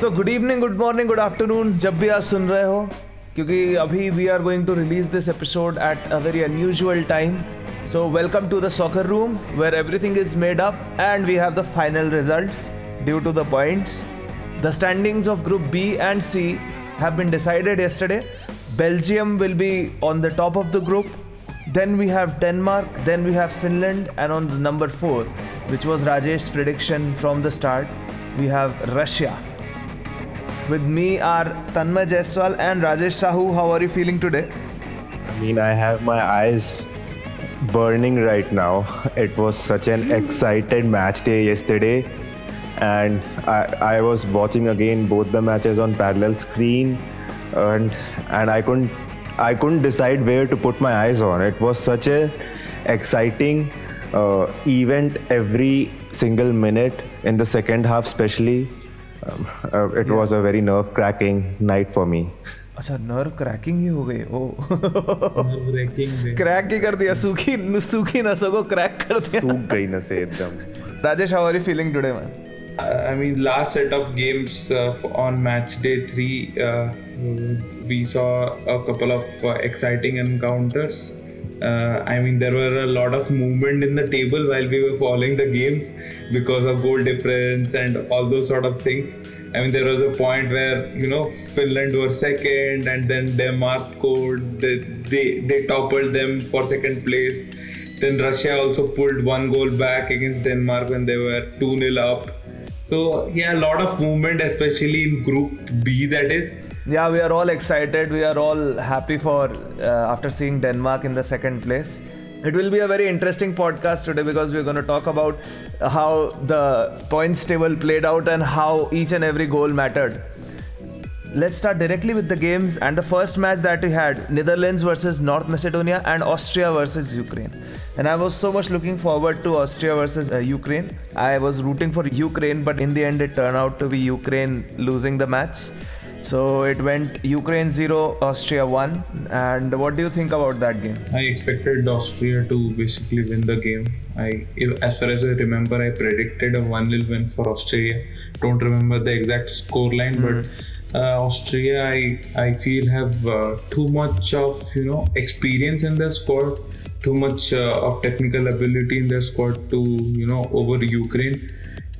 So good evening, good morning, good afternoon, जब भी आप सुन रहे हो, क्योंकि अभी we are going to release this episode at a very unusual time. So welcome to the soccer room where everything is made up and we have the final results due to the points. The standings of Group B and C have been decided yesterday. Belgium will be on the top of the group. Then we have Denmark, then we have Finland, and on the number 4, which was Rajesh's prediction from the start, we have Russia. With me are Tanmay Jaiswal and Rajesh Sahu. How are you feeling today? I mean, I have my eyes burning right now. It was such an excited match day yesterday, and I was watching again both the matches on parallel screen, and I couldn't decide where to put my eyes on. It was such an exciting event every single minute, in the second half especially. It was a very nerve-cracking night for me. अच्छा nerve-cracking ही हो गई, oh. Nerve-cracking. Crack ही कर दिया, सूखी नसों को crack कर दिया. सूख गई नसें एकदम. Rajesh, how are you feeling today, man? I mean, last set of games on match day 3, we saw a couple of exciting encounters. I mean, there were a lot of movement in the table while we were following the games because of goal difference and all those sort of things. I mean, there was a point where, you know, Finland were second and then Denmark scored. They toppled them for second place. Then Russia also pulled one goal back against Denmark when they were 2-0 up. So, yeah, a lot of movement, especially in Group B, that is. Yeah, we are all excited. We are all happy for after seeing Denmark in the second place. It will be a very interesting podcast today because we're going to talk about how the points table played out and how each and every goal mattered. Let's start directly with the games, and the first match that we had, Netherlands versus North Macedonia and Austria versus Ukraine. And I was so much looking forward to Austria versus Ukraine. I was rooting for Ukraine, but in the end it turned out to be Ukraine losing the match. So it went Ukraine 0, Austria 1. And what do you think about that game? I expected Austria to basically win the game. As far as I remember, I predicted a 1-0 win for Austria. Don't remember the exact scoreline, but Austria, I feel, have too much of, you know, experience in their squad, too much of technical ability in their squad to, you know, over Ukraine.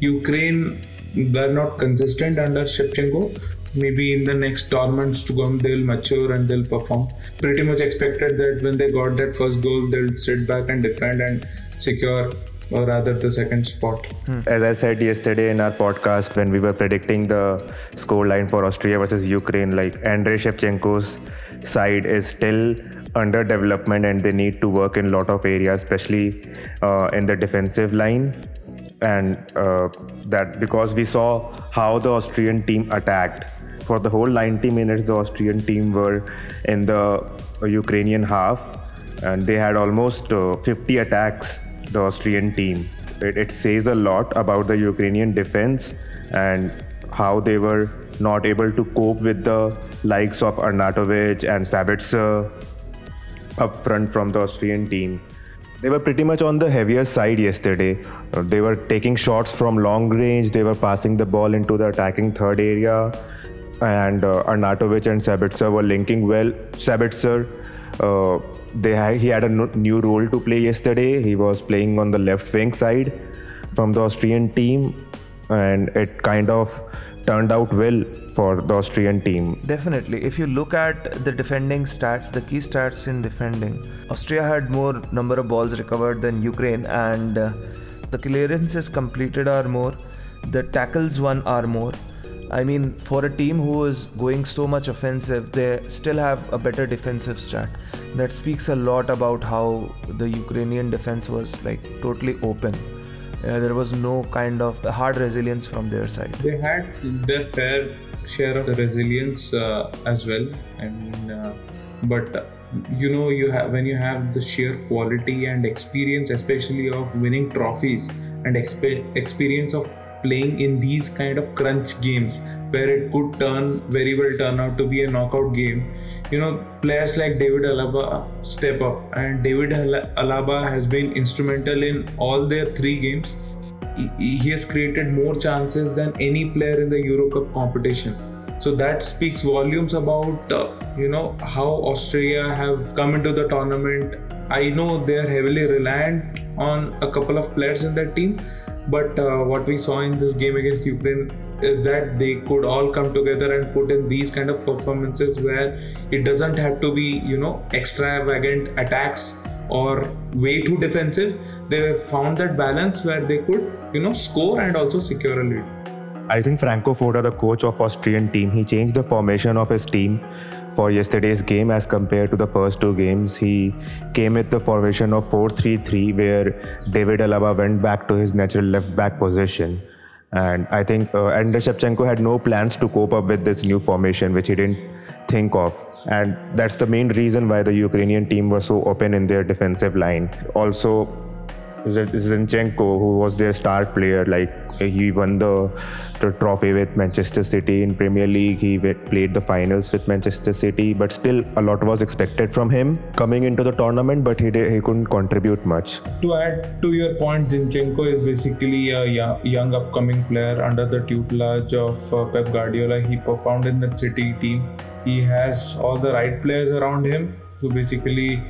Ukraine, they're not consistent under Shevchenko. Maybe in the next tournaments to come, they'll mature and they'll perform. Pretty much expected that when they got that first goal, they'll sit back and defend and secure, or rather the second spot. As I said yesterday in our podcast when we were predicting the scoreline for Austria versus Ukraine, like, Andriy Shevchenko's side is still under development and they need to work in a lot of areas, especially in the defensive line. And that, because we saw how the Austrian team attacked. For the whole 90 minutes, the Austrian team were in the Ukrainian half and they had almost 50 attacks. The Austrian team. It says a lot about the Ukrainian defense and how they were not able to cope with the likes of Arnautovic and Sabitzer up front from the Austrian team. They were pretty much on the heavier side yesterday. They were taking shots from long range, they were passing the ball into the attacking third area, and Arnautovic and Sabitzer were linking well. Sabitzer, he had a new role to play yesterday. He was playing on the left wing side from the Austrian team, and it kind of turned out well for the Austrian team. Definitely. If you look at the defending stats, the key stats in defending, Austria had more number of balls recovered than Ukraine, and the clearances completed are more, the tackles won are more. I mean, for a team who is going so much offensive, they still have a better defensive stat. That speaks a lot about how the Ukrainian defense was, like, totally open. There was no kind of hard resilience from their side. They had their fair share of the resilience as well. I mean, but you know, when you have the sheer quality and experience, especially of winning trophies and experience of playing in these kind of crunch games where it could very well turn out to be a knockout game. You know, players like David Alaba step up, and David Alaba has been instrumental in all their 3 games. he has created more chances than any player in the Euro Cup competition. So that speaks volumes about how Austria have come into the tournament. I know they are heavily reliant on a couple of players in their team, but what we saw in this game against Ukraine is that they could all come together and put in these kind of performances where it doesn't have to be extravagant attacks or way too defensive. They found that balance where they could score and also secure a lead. I think Franco Foda, the coach of Austrian team, he changed the formation of his team for yesterday's game as compared to the first two games. He came with the formation of 4-3-3 where David Alaba went back to his natural left back position. And I think Andriy Shevchenko had no plans to cope up with this new formation, which he didn't think of. And that's the main reason why the Ukrainian team were so open in their defensive line. Also, Zinchenko, who was their star player, he won the trophy with Manchester City in Premier League. He played the finals with Manchester City, but still a lot was expected from him coming into the tournament, but he couldn't contribute much. To add to your point, Zinchenko is basically a young upcoming player under the tutelage of Pep Guardiola. He performed in the City team. He has all the right players around him who basically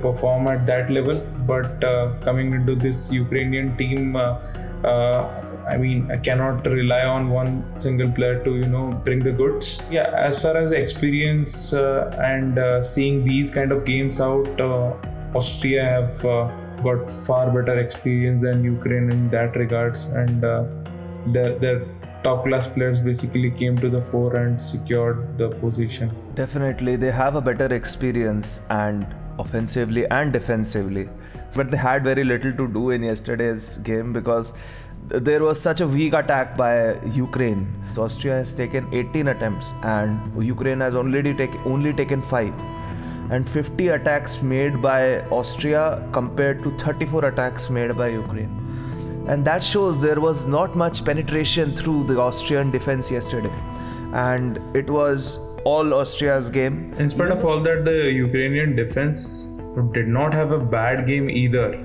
perform at that level, but coming into this Ukrainian team, I cannot rely on one single player to bring the goods. Yeah, as far as experience and seeing these kind of games out, Austria have got far better experience than Ukraine in that regards, and their top class players basically came to the fore and secured the position. Definitely, they have a better experience and offensively and defensively, but they had very little to do in yesterday's game because there was such a weak attack by Ukraine. So Austria has taken 18 attempts and Ukraine has only taken 5, and 50 attacks made by Austria compared to 34 attacks made by Ukraine. And that shows there was not much penetration through the Austrian defense yesterday, and it was all Austria's game. In spite of all that, the Ukrainian defense did not have a bad game either.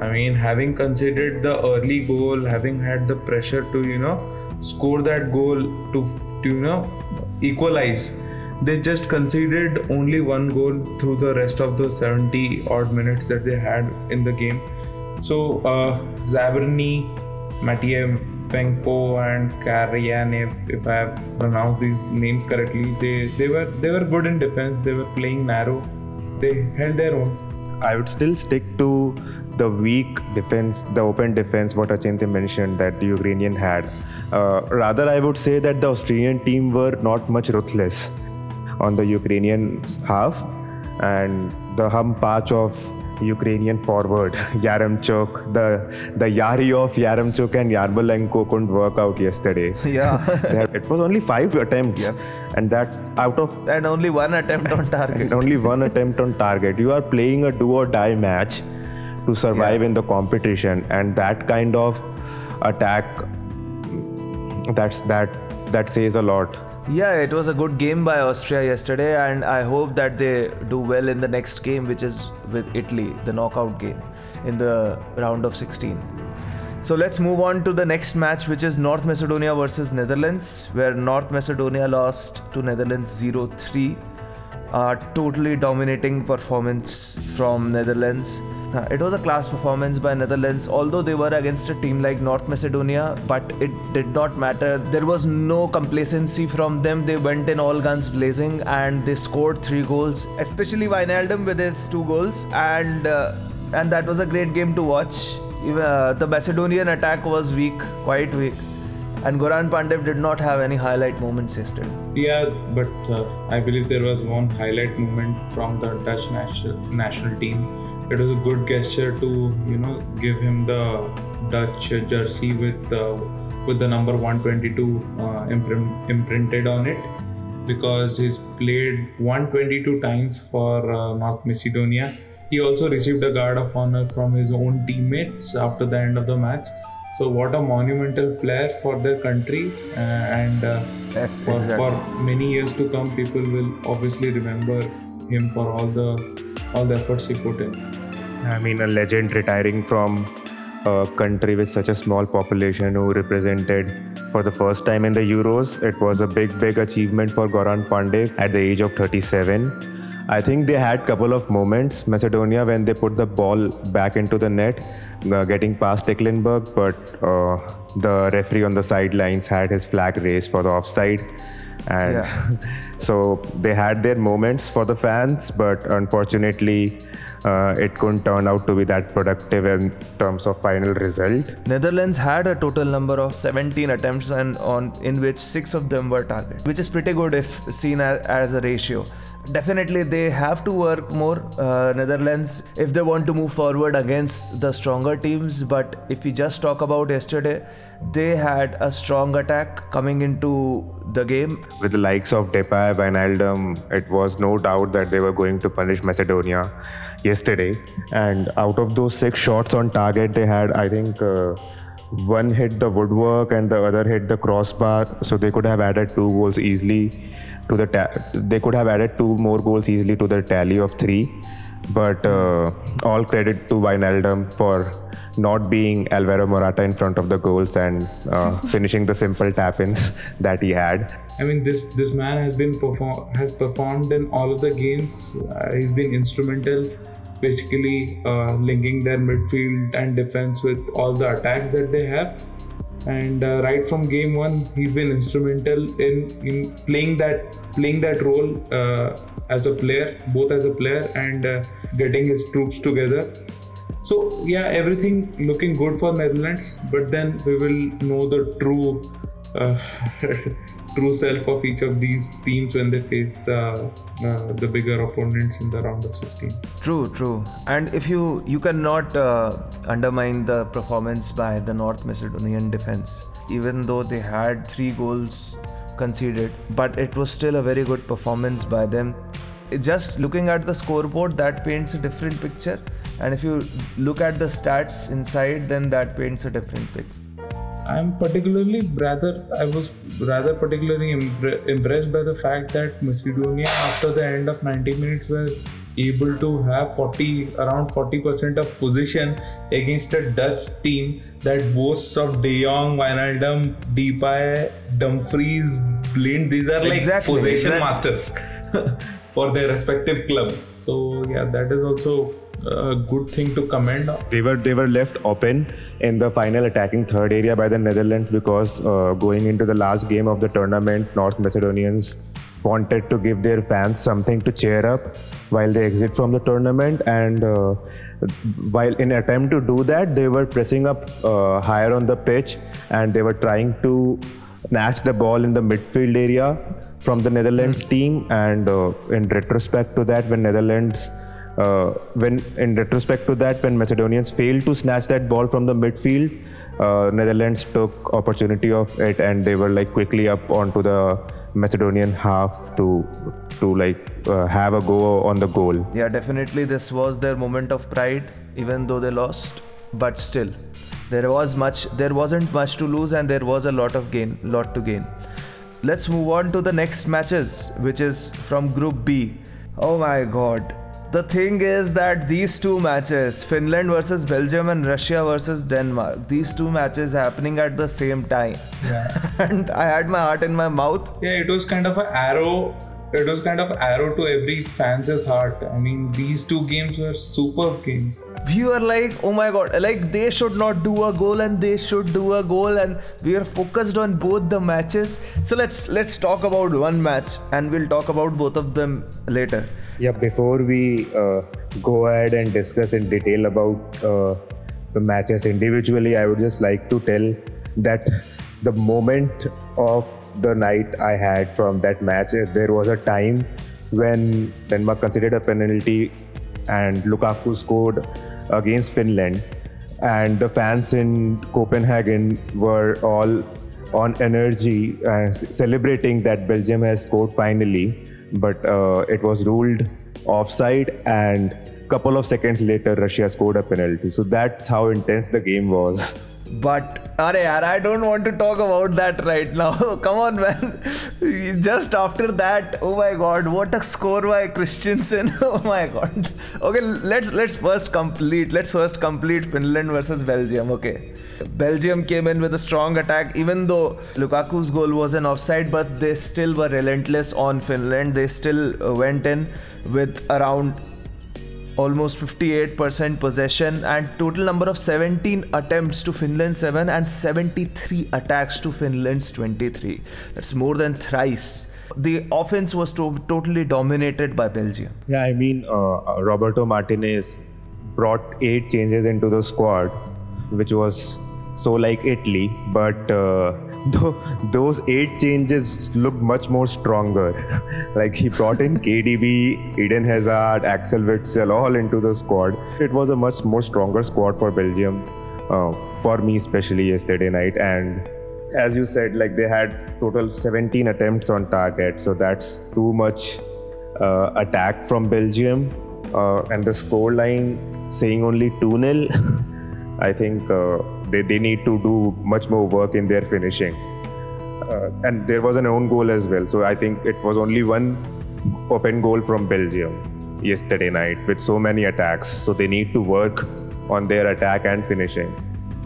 Having conceded the early goal, having had the pressure to score that goal to equalize, they just conceded only one goal through the rest of the 70 odd minutes that they had in the game. So Zabrny, Matiev, Fenko and Karyan, if I have pronounced these names correctly, they were good in defense. They were playing narrow. They held their own. I would still stick to the weak defense, the open defense, what Achintya mentioned that the Ukrainian had. Rather, I would say that the Australian team were not much ruthless on the Ukrainian half, and the hum patch of Ukrainian forward Yaremchuk, the Yari of Yaremchuk and Yarmolenko couldn't work out yesterday. Yeah, it was only 5 attempts, yeah. And that's out of only one attempt on target. You are playing a do or die match to survive in the competition, and that kind of attack that says a lot. Yeah, it was a good game by Austria yesterday, and I hope that they do well in the next game, which is with Italy, the knockout game in the round of 16. So let's move on to the next match, which is North Macedonia versus Netherlands, where North Macedonia lost to Netherlands 0-3. Totally dominating performance from Netherlands. It was a class performance by Netherlands, although they were against a team like North Macedonia, but it did not matter. There was no complacency from them. They went in all guns blazing and they scored 3 goals, especially Wijnaldum with his 2 goals, and that was a great game to watch. The Macedonian attack was weak, quite weak. And Goran Pandev did not have any highlight moments yesterday. Yeah, but I believe there was one highlight moment from the Dutch national team. It was a good gesture to give him the Dutch jersey with the number 122 imprinted on it, because he's played 122 times for North Macedonia. He also received a guard of honor from his own teammates after the end of the match. So what a monumental player for their country, and for many years to come, people will obviously remember him for all the efforts he put in. A legend retiring from a country with such a small population who represented for the first time in the Euros. It was a big achievement for Goran Pandev at the age of 37. I think they had couple of moments, Macedonia, when they put the ball back into the net, getting past Tecklenburg, but the referee on the sidelines had his flag raised for the offside. And so they had their moments for the fans, but unfortunately, it couldn't turn out to be that productive in terms of final result. Netherlands had a total number of 17 attempts and in which 6 of them were target, which is pretty good if seen as a ratio. Definitely they have to work more, Netherlands, if they want to move forward against the stronger teams. But if we just talk about yesterday, they had a strong attack coming into the game. With the likes of Depay, Wijnaldum, it was no doubt that they were going to punish Macedonia yesterday. And out of those 6 shots on target, they had, I think, one hit the woodwork and the other hit the crossbar, so they could have added 2 goals easily to the they could have added 2 more goals easily to the tally of 3, but all credit to Wijnaldum for not being Alvaro Morata in front of the goals and finishing the simple tap-ins that he had. I mean, this man has been performed in all of the games. He's been instrumental, basically linking their midfield and defense with all the attacks that they have. And right from game 1, he's been instrumental in playing that role as a player, both as a player and getting his troops together. So yeah, everything looking good for Netherlands, but then we will know the true self of each of these teams when they face the bigger opponents in the round of 16. True. And if you cannot undermine the performance by the North Macedonian defense, even though they had 3 goals conceded, but it was still a very good performance by them. Just looking at the scoreboard, that paints a different picture, and if you look at the stats inside, then that paints a different picture. I was rather particularly impressed by the fact that Macedonia, after the end of 90 minutes, were able to have around 40% of possession against a Dutch team that boasts of De Jong, Wijnaldum, Depay, Dumfries, Blind. These are like possession masters for their respective clubs. So yeah, that is also a good thing to commend. They were left open in the final attacking third area by the Netherlands because going into the last game of the tournament, North Macedonians wanted to give their fans something to cheer up while they exit from the tournament, and while in attempt to do that, they were pressing up higher on the pitch, and they were trying to snatch the ball in the midfield area from the Netherlands team. And when Macedonians failed to snatch that ball from the midfield, Netherlands took opportunity of it, and they were like quickly up onto the Macedonian half to have a go on the goal. Yeah, definitely this was their moment of pride, even though they lost, but still there wasn't much to lose, and there was a lot to gain. Let's move on to the next matches, which is from Group B. Oh my God. The thing is that these 2 matches, Finland versus Belgium and Russia versus Denmark, these 2 matches happening at the same time. Yeah. And I had my heart in my mouth. Yeah, it was kind of an arrow. It was kind of arrow to every fan's heart. I mean, these 2 games were superb games. We were like, oh my God, like they should not do a goal and they should do a goal, and we are focused on both the matches. So let's talk about one match, and we'll talk about both of them later. Yeah, before we go ahead and discuss in detail about the matches individually, I would just like to tell that the moment of the night I had from that match, there was a time when Denmark conceded a penalty and Lukaku scored against Finland, and the fans in Copenhagen were all on energy celebrating that Belgium has scored finally, but it was ruled offside, and couple of seconds later Russia scored a penalty. So that's how intense the game was. But I don't want to talk about that right now. Come on, man. Just after that, oh my god, what a score by Christensen. Oh my god. Okay, let's first complete Finland versus Belgium. Okay, Belgium came in with a strong attack, even though Lukaku's goal was an offside, but they still were relentless on Finland. They still went in with around almost 58% possession and total number of 17 attempts to Finland's 7 and 73 attacks to Finland's 23. That's more than thrice. The offense was totally dominated by Belgium. Yeah, I mean, Roberto Martinez brought 8 changes into the squad, which was so like Italy, but those 8 changes looked much more stronger. Like, he brought in KDB, Eden Hazard, Axel Witsel all into the squad. It was a much more stronger squad for Belgium, for me especially yesterday night. And as you said, like, they had total 17 attempts on target, so that's too much attack from Belgium, and the scoreline saying only 2-0. I think they need to do much more work in their finishing. And there was an own goal as well. So I think it was only one open goal from Belgium yesterday night with so many attacks. So they need to work on their attack and finishing.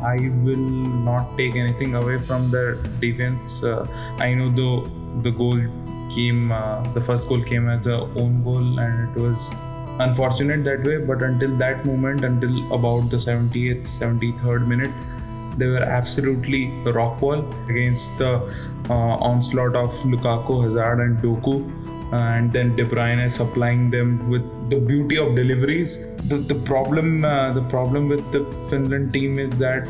I will not take anything away from their defense. I know the goal came, the first goal came as an own goal, and it was unfortunate that way, but until that moment, until about the 70th, 73rd minute, they were absolutely rock wall against the onslaught of Lukaku, Hazard and Doku, and then De Bruyne supplying them with the beauty of deliveries. The problem with the Finland team is that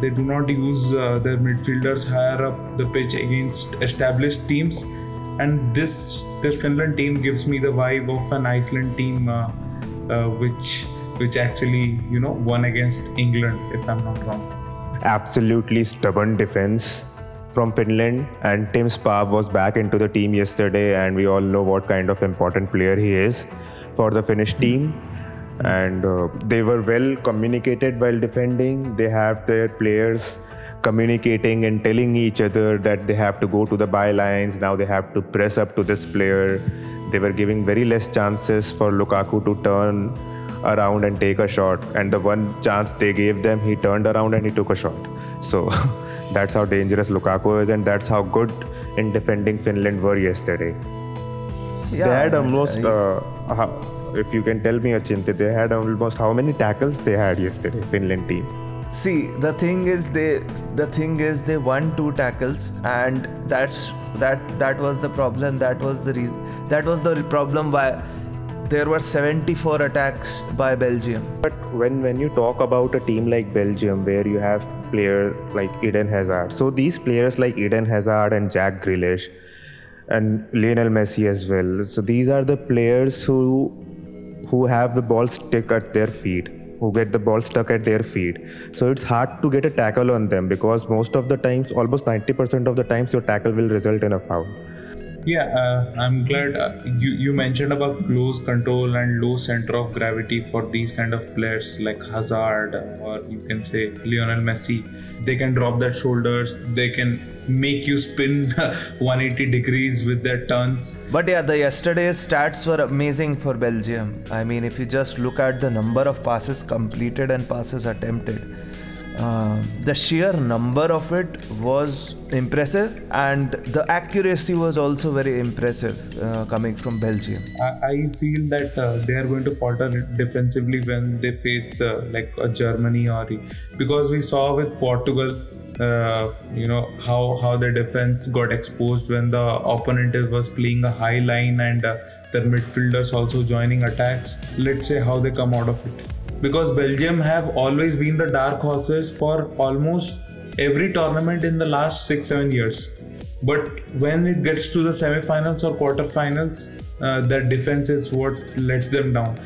they do not use their midfielders higher up the pitch against established teams. And this Finland team gives me the vibe of an Iceland team, which actually, you know, won against England, if I'm not wrong. Absolutely stubborn defense from Finland, and Tim Sparv was back into the team yesterday, and we all know what kind of important player he is for the Finnish team. And they were well communicated while defending. They have their players communicating and telling each other that they have to go to the bylines, now they have to press up to this player. They were giving very less chances for Lukaku to turn around and take a shot, and the one chance they gave them, he turned around and he took a shot. So that's how dangerous Lukaku is, and that's how good in defending Finland were yesterday. Yeah, they had almost, if you can tell me, Achintya, they had almost how many tackles they had yesterday, Finland team? See, the thing is they won 2 tackles, and that was the problem why there were 74 attacks by Belgium. But when you talk about a team like Belgium, where you have players like Eden Hazard, so these players like Eden Hazard and Jack Grealish and Lionel Messi as well, so these are the players who have the ball stick at their feet, who get the ball stuck at their feet. So it's hard to get a tackle on them, because most of the times, almost 90% of the times, your tackle will result in a foul. Yeah, I'm glad you mentioned about close control and low center of gravity for these kind of players like Hazard, or you can say Lionel Messi. They can drop their shoulders, they can make you spin 180 degrees with their turns. But yeah, the yesterday's stats were amazing for Belgium. I mean, if you just look at the number of passes completed and passes attempted, the sheer number of it was impressive, and the accuracy was also very impressive coming from Belgium. I feel that they are going to falter defensively when they face like a Germany, or because we saw with Portugal, you know, how their defense got exposed when the opponent was playing a high line, and their midfielders also joining attacks. Let's say how they come out of it, because Belgium have always been the dark horses for almost every tournament in the last 6-7 years. But when it gets to the semi-finals or quarter-finals, their defense is what lets them down.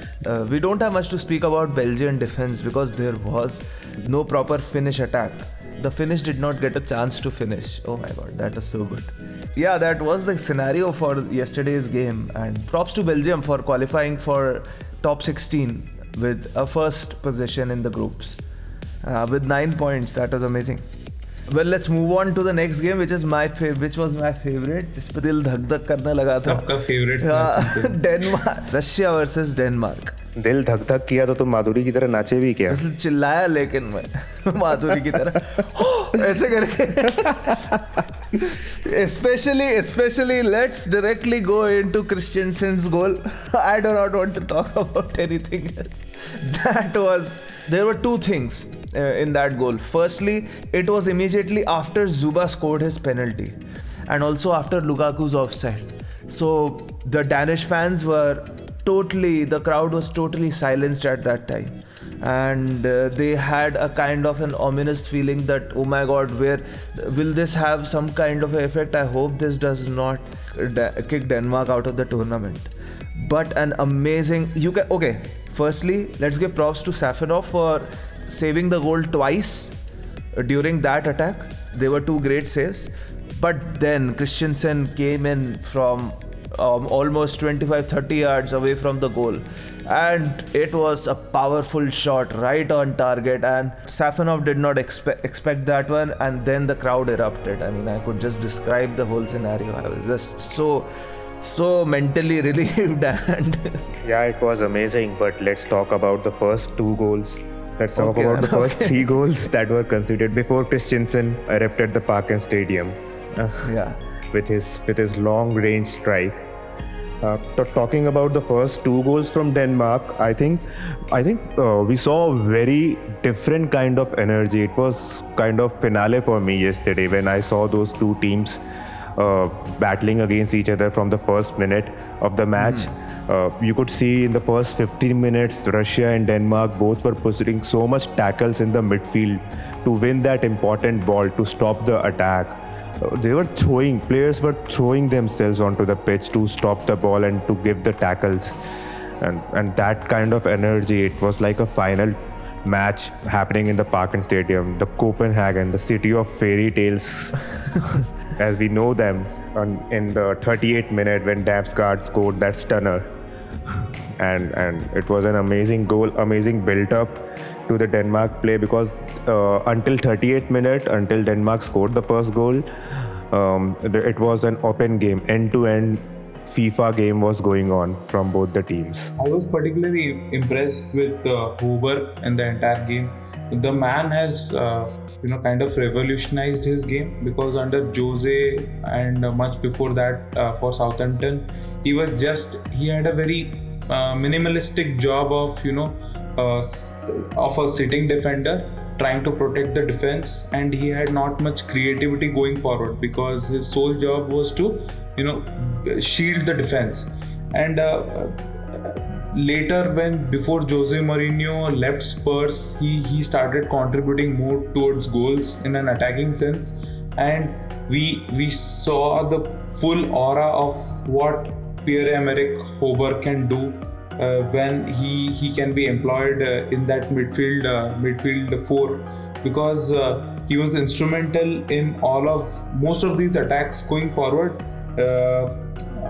We don't have much to speak about Belgian defense, because there was no proper Finnish attack. The Finnish did not get a chance to finish. Oh my god, that is so good. Yeah, that was the scenario for yesterday's game, and props to Belgium for qualifying for top 16 with a first position in the groups. with 9 points. That was amazing. Well, let's move on to the next game, which is my favorite. जिस पे दिल धक धक करने लगा था. सबका favorite था. Denmark, Russia versus Denmark. दिल धक धक किया तो तुम माधुरी की तरह नाचे भी क्या? चिल्लाया लेकिन मैं माधुरी की तरह ऐसे करके. Especially, let's directly go into Christensen's goal. I do not want to talk about anything else. There were two things in that goal. Firstly, it was immediately after Zuba scored his penalty and also after Lukaku's offside. So the Danish fans were the crowd was totally silenced at that time, and they had a kind of an ominous feeling that, oh my god, where will this have some kind of effect? I hope this does not kick Denmark out of the tournament. But an amazing, firstly, let's give props to Safanov for saving the goal twice during that attack. There were two great saves, but then Christensen came in from almost 25-30 yards away from the goal, and it was a powerful shot right on target, and Safanov did not expect that one, and then the crowd erupted. I mean, I could just describe the whole scenario. I was just so mentally relieved. And yeah, it was amazing, but let's talk about the first two goals. Let's talk about the first three goals that were conceded before Christensen erupted the park and stadium. With his long-range strike. Talking about the first two goals from Denmark, I think we saw a very different kind of energy. It was kind of finale for me yesterday when I saw those two teams battling against each other from the first minute of the match. You could see in the first 15 minutes, Russia and Denmark both were pursuing so much tackles in the midfield to win that important ball, to stop the attack. Players were throwing themselves onto the pitch to stop the ball and to give the tackles, and that kind of energy, it was like a final match happening in the Parken Stadium, the Copenhagen, the city of fairy tales as we know them. And in the 38th minute, when Damsgaard scored that stunner, and it was an amazing goal, amazing build up to the Denmark play, because until 38th minute, until Denmark scored the first goal, it was an open game, end-to-end FIFA game was going on from both the teams. I was particularly impressed with Højbjerg and the entire game. The man has kind of revolutionized his game, because under Jose and much before that for Southampton, he had a very minimalistic job of of a sitting defender trying to protect the defense, and he had not much creativity going forward, because his sole job was to shield the defense. And later, before Jose Mourinho left Spurs, he started contributing more towards goals in an attacking sense, and we saw the full aura of what Pierre-Emerick Højbjerg can do when he can be employed in that midfield four, because he was instrumental in most of these attacks going forward.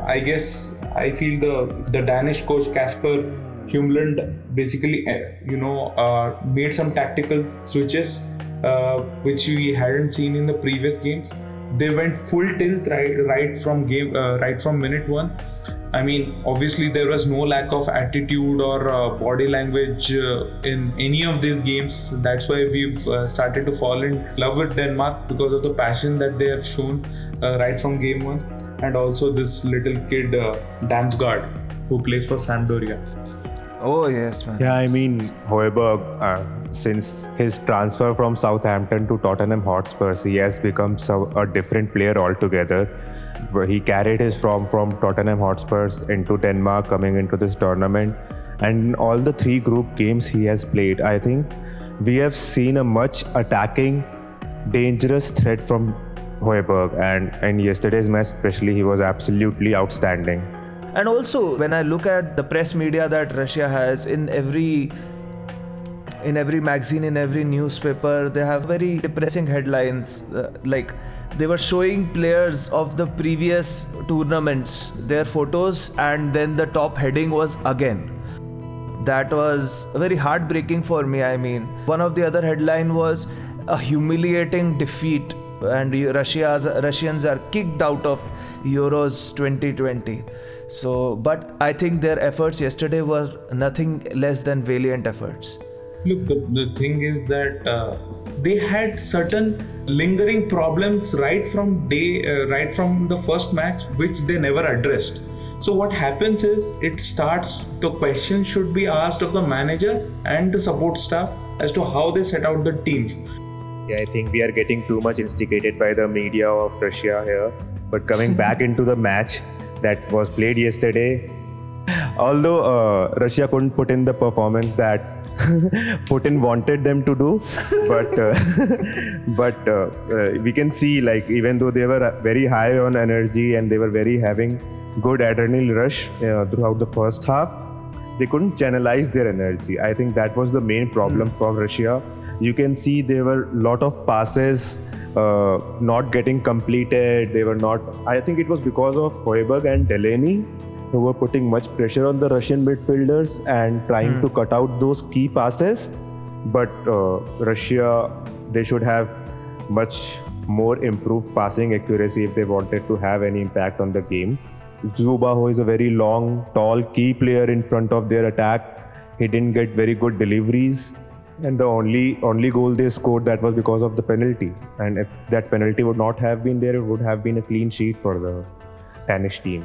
I guess I feel the Danish coach Kasper Hjulmand basically made some tactical switches which we hadn't seen in the previous games. They went full tilt right from minute one. I mean, obviously there was no lack of attitude or body language in any of these games. That's why we've started to fall in love with Denmark, because of the passion that they have shown right from game one. And also this little kid, Damsgaard, who plays for Sampdoria. Oh yes, man. Yeah, I mean, Højbjerg, since his transfer from Southampton to Tottenham Hotspur, he has become a different player altogether. He carried his form from Tottenham Hotspur into Denmark coming into this tournament, and in all the three group games he has played, I think we have seen a much attacking, dangerous threat from Højbjerg, and yesterday's match especially, he was absolutely outstanding. And also, when I look at the press media that Russia has, in every magazine, in every newspaper, they have very depressing headlines. Like, they were showing players of the previous tournaments, their photos, and then the top heading was again. That was very heartbreaking for me. I mean, one of the other headline was a humiliating defeat, and Russians are kicked out of Euros 2020. So, but I think their efforts yesterday were nothing less than valiant efforts. Look, the thing is that they had certain lingering problems right from the first match, which they never addressed. So what happens is the question should be asked of the manager and the support staff as to how they set out the teams. Yeah, I think we are getting too much instigated by the media of Russia here. But coming back into the match that was played yesterday, although Russia couldn't put in the performance that Putin wanted them to do, but we can see, like, even though they were very high on energy and they were having good adrenaline rush throughout the first half, they couldn't channelize their energy. I think that was the main problem for Russia. You can see there were a lot of passes not getting completed. They were not. I think it was because of Højbjerg and Delaney, who were putting much pressure on the Russian midfielders and trying to cut out those key passes. But Russia, they should have much more improved passing accuracy if they wanted to have any impact on the game. Zubaho is a very long, tall, key player in front of their attack. He didn't get very good deliveries. And the only goal they scored, that was because of the penalty. And if that penalty would not have been there, it would have been a clean sheet for the Danish team.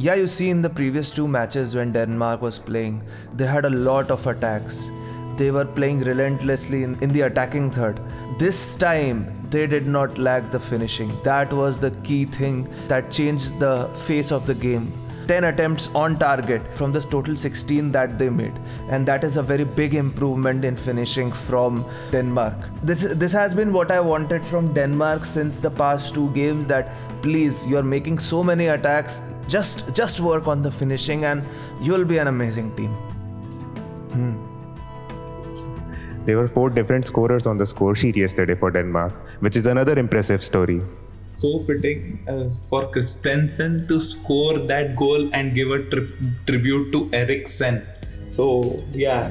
Yeah, you see in the previous two matches when Denmark was playing, they had a lot of attacks. They were playing relentlessly in the attacking third. This time, they did not lack the finishing. That was the key thing that changed the face of the game. 10 attempts on target from the total 16 that they made, and that is a very big improvement in finishing from Denmark. This has been what I wanted from Denmark since the past two games, that please, you're making so many attacks, just work on the finishing and you'll be an amazing team. There were 4 different scorers on the score sheet yesterday for Denmark, which is another impressive story. So fitting for Christensen to score that goal and give a tribute to Eriksen. So, yeah.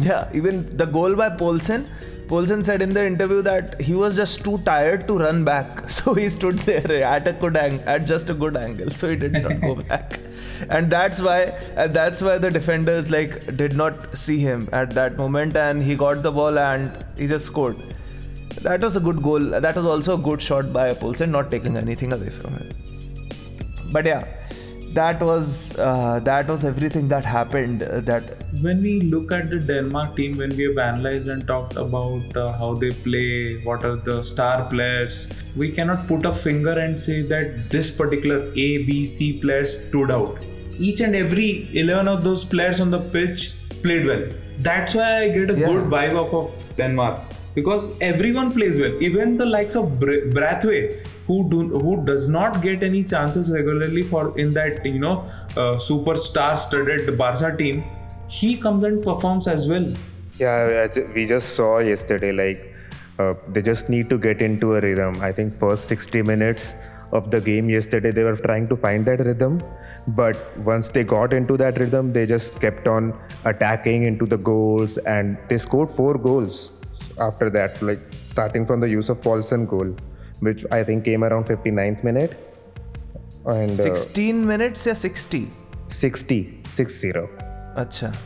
Yeah, even the goal by Poulsen. Poulsen said in the interview that he was just too tired to run back. So he stood there at just a good angle. So he did not go back. And that's why the defenders did not see him at that moment. And he got the ball and he just scored. That was a good goal. That was also a good shot by Poulsen, not taking anything away from him. But yeah, that was everything that happened. That when we look at the Denmark team, when we have analyzed and talked about how they play, what are the star players, we cannot put a finger and say that this particular A, B, C players stood out. Each and every 11 of those players on the pitch played well. That's why I get a good vibe up of Denmark. Because everyone plays well, even the likes of Brathwaite, who does not get any chances regularly in that superstar-studded Barca team, he comes and performs as well. Yeah, we just saw yesterday they just need to get into a rhythm. I think first 60 minutes of the game yesterday they were trying to find that rhythm, but once they got into that rhythm, they just kept on attacking into the goals and they scored 4 goals. After that, starting from the use of Poulsen goal, which I think came around 59th minute. And 16 minutes or 60? 60, 6-0. Achha.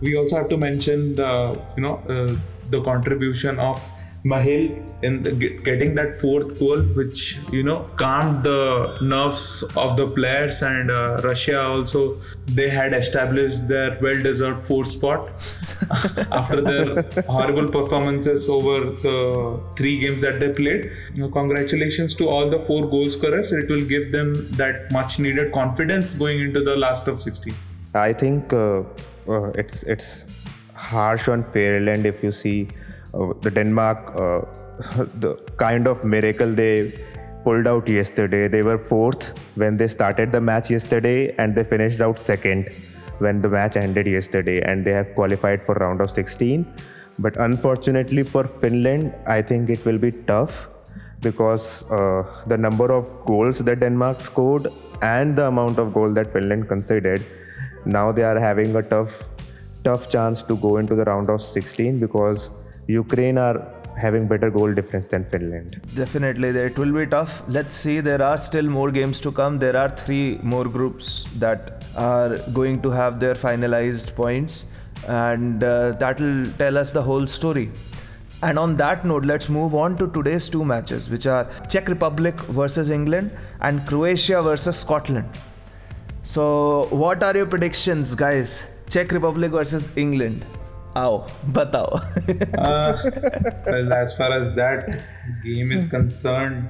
We also have to mention the contribution of Mahil in getting that 4th goal, which calmed the nerves of the players, and Russia also, they had established their well-deserved 4th spot after their horrible performances over the 3 games that they played. Congratulations to all the 4 goal scorers. It will give them that much-needed confidence going into the last of 16. I think it's harsh on Finland if you see. The Denmark, the kind of miracle they pulled out yesterday. They were 4th when they started the match yesterday and they finished out 2nd when the match ended yesterday, and they have qualified for round of 16. But unfortunately for Finland, I think it will be tough because the number of goals that Denmark scored and the amount of goal that Finland conceded, Now they are having a tough chance to go into the round of 16 because Ukraine are having better goal difference than Finland. Definitely, it will be tough. Let's see, there are still more games to come. There are three more groups that are going to have their finalized points, and that'll tell us the whole story. And on that note, let's move on to today's two matches, which are Czech Republic versus England and Croatia versus Scotland. So, what are your predictions, guys? Czech Republic versus England. Aao, batao. Well, as far as that game is concerned,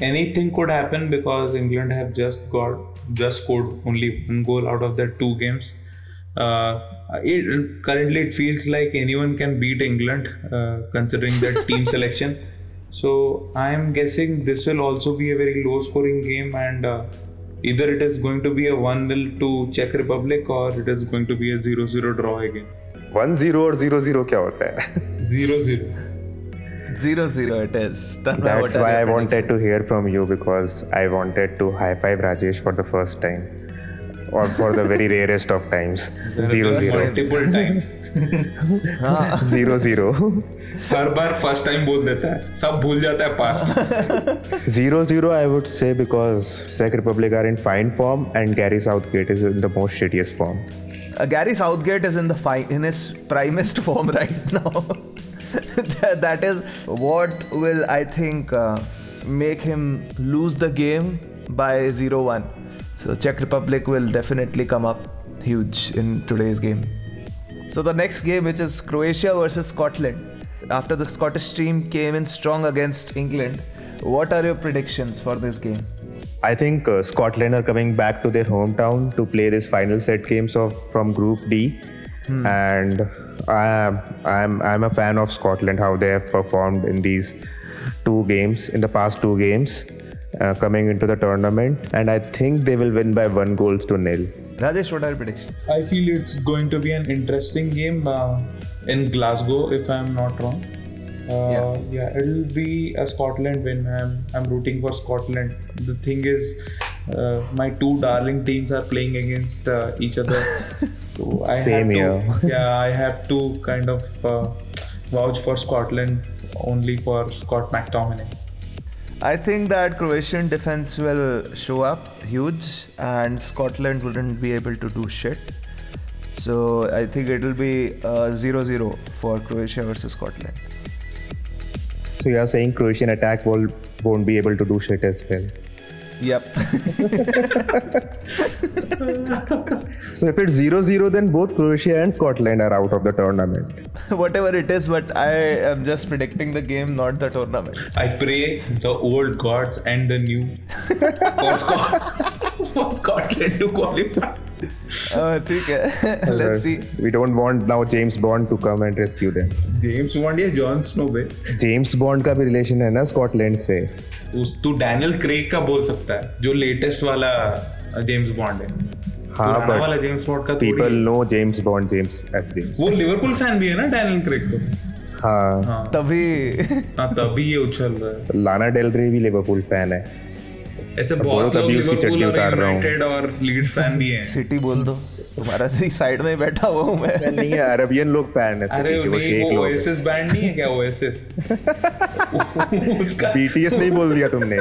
anything could happen because England have just scored only one goal out of their two games. Currently, it feels like anyone can beat England, considering their team selection. So I am guessing this will also be a very low-scoring game, and either it is going to be a 1-0 to Czech Republic or it is going to be a 0-0 draw again. 1-0 or 0-0 क्या होता है? 0-0. 0-0 it is. That's why I wanted to hear from you, because I wanted to high-five Rajesh for the first time. Or for the very rarest of times. 0-0. Multiple times. 0-0. Her bar first time बोल देता है. सब भूल जाता है past. 0-0 I would say because Czech Republic are in fine form and Gary Southgate is in the most shittiest form. Gary Southgate is in his primest form right now. That is what will, I think, make him lose the game by 0-1. So Czech Republic will definitely come up huge in today's game. So the next game, which is Croatia versus Scotland. After the Scottish team came in strong against England, what are your predictions for this game? I think Scotland are coming back to their hometown to play this final set games from Group D, and I'm a fan of Scotland, how they have performed in these two games, in the past two games, coming into the tournament, and I think they will win by 1-0. Rajesh, what are your predictions? I feel it's going to be an interesting game in Glasgow, if I'm not wrong. It'll be a Scotland win. I'm rooting for Scotland. The thing is, my two darling teams are playing against each other, so I have to kind of vouch for Scotland only for Scott McTominay. I think that Croatian defense will show up huge, and Scotland wouldn't be able to do shit. So I think it'll be 0-0 for Croatia versus Scotland. So you are saying Croatian attack won't be able to do shit as well? Yep. So if it's 0-0, then both Croatia and Scotland are out of the tournament. Whatever it is, but I am just predicting the game, not the tournament. I pray the old gods and the new for Scotland to qualify. Let's see. We don't want now James Bond to come and rescue them. James Bond या Jon Snow बे. James Bond का भी relation है ना Scotland से. तू Daniel Craig का बोल सकता है, जो latest वाला James Bond है. हाँ, but James Bond का people know James Bond as James. वो Liverpool fan भी है ना Daniel Craig तो. हाँ. तभी ये उछल रहा है. Lana Del Rey भी Liverpool fan है. ऐसे बहुत लोग लिवरपूल और यूनाइटेड और लीड्स फैन भी हैं। सिटी बोल दो, तुम्हारा साइड में बैठा हुआ हूँ मैं। नहीं है, अरबियन लोग फैन है। अरे नहीं, वो ओएसिस बैंड नहीं है क्या? ओएसिस उसका बीटीएस नहीं बोल दिया तुमने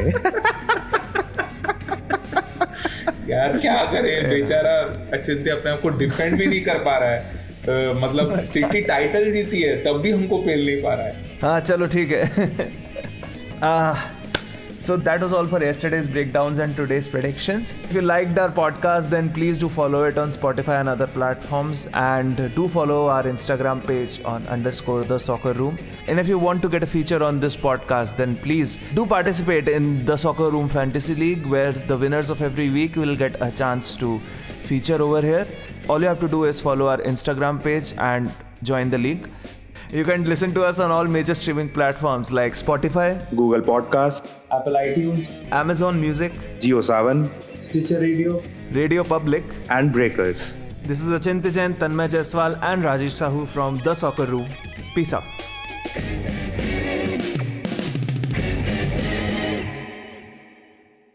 यार, क्या करे बेचारा अचिंत्य, अपने आप को डिफेंड भी नहीं कर पा रहा है। मतलब सिटी टाइटल जीती है तब भी हमको पेल नहीं पा रहा है। हाँ चलो ठीक है। So that was all for yesterday's breakdowns and today's predictions. If you liked our podcast, then please do follow it on Spotify and other platforms, and do follow our Instagram page on _thesoccerroom. And if you want to get a feature on this podcast, then please do participate in the Soccer Room Fantasy League, where the winners of every week will get a chance to feature over here. All you have to do is follow our Instagram page and join the league. You can listen to us on all major streaming platforms like Spotify, Google Podcasts, Apple iTunes, Amazon Music, JioSaavn, Stitcher Radio, Radio Public, and Breakers. This is Achintya Jain, Tanmay Jaiswal, and Rajesh Sahu from The Soccer Room. Peace out.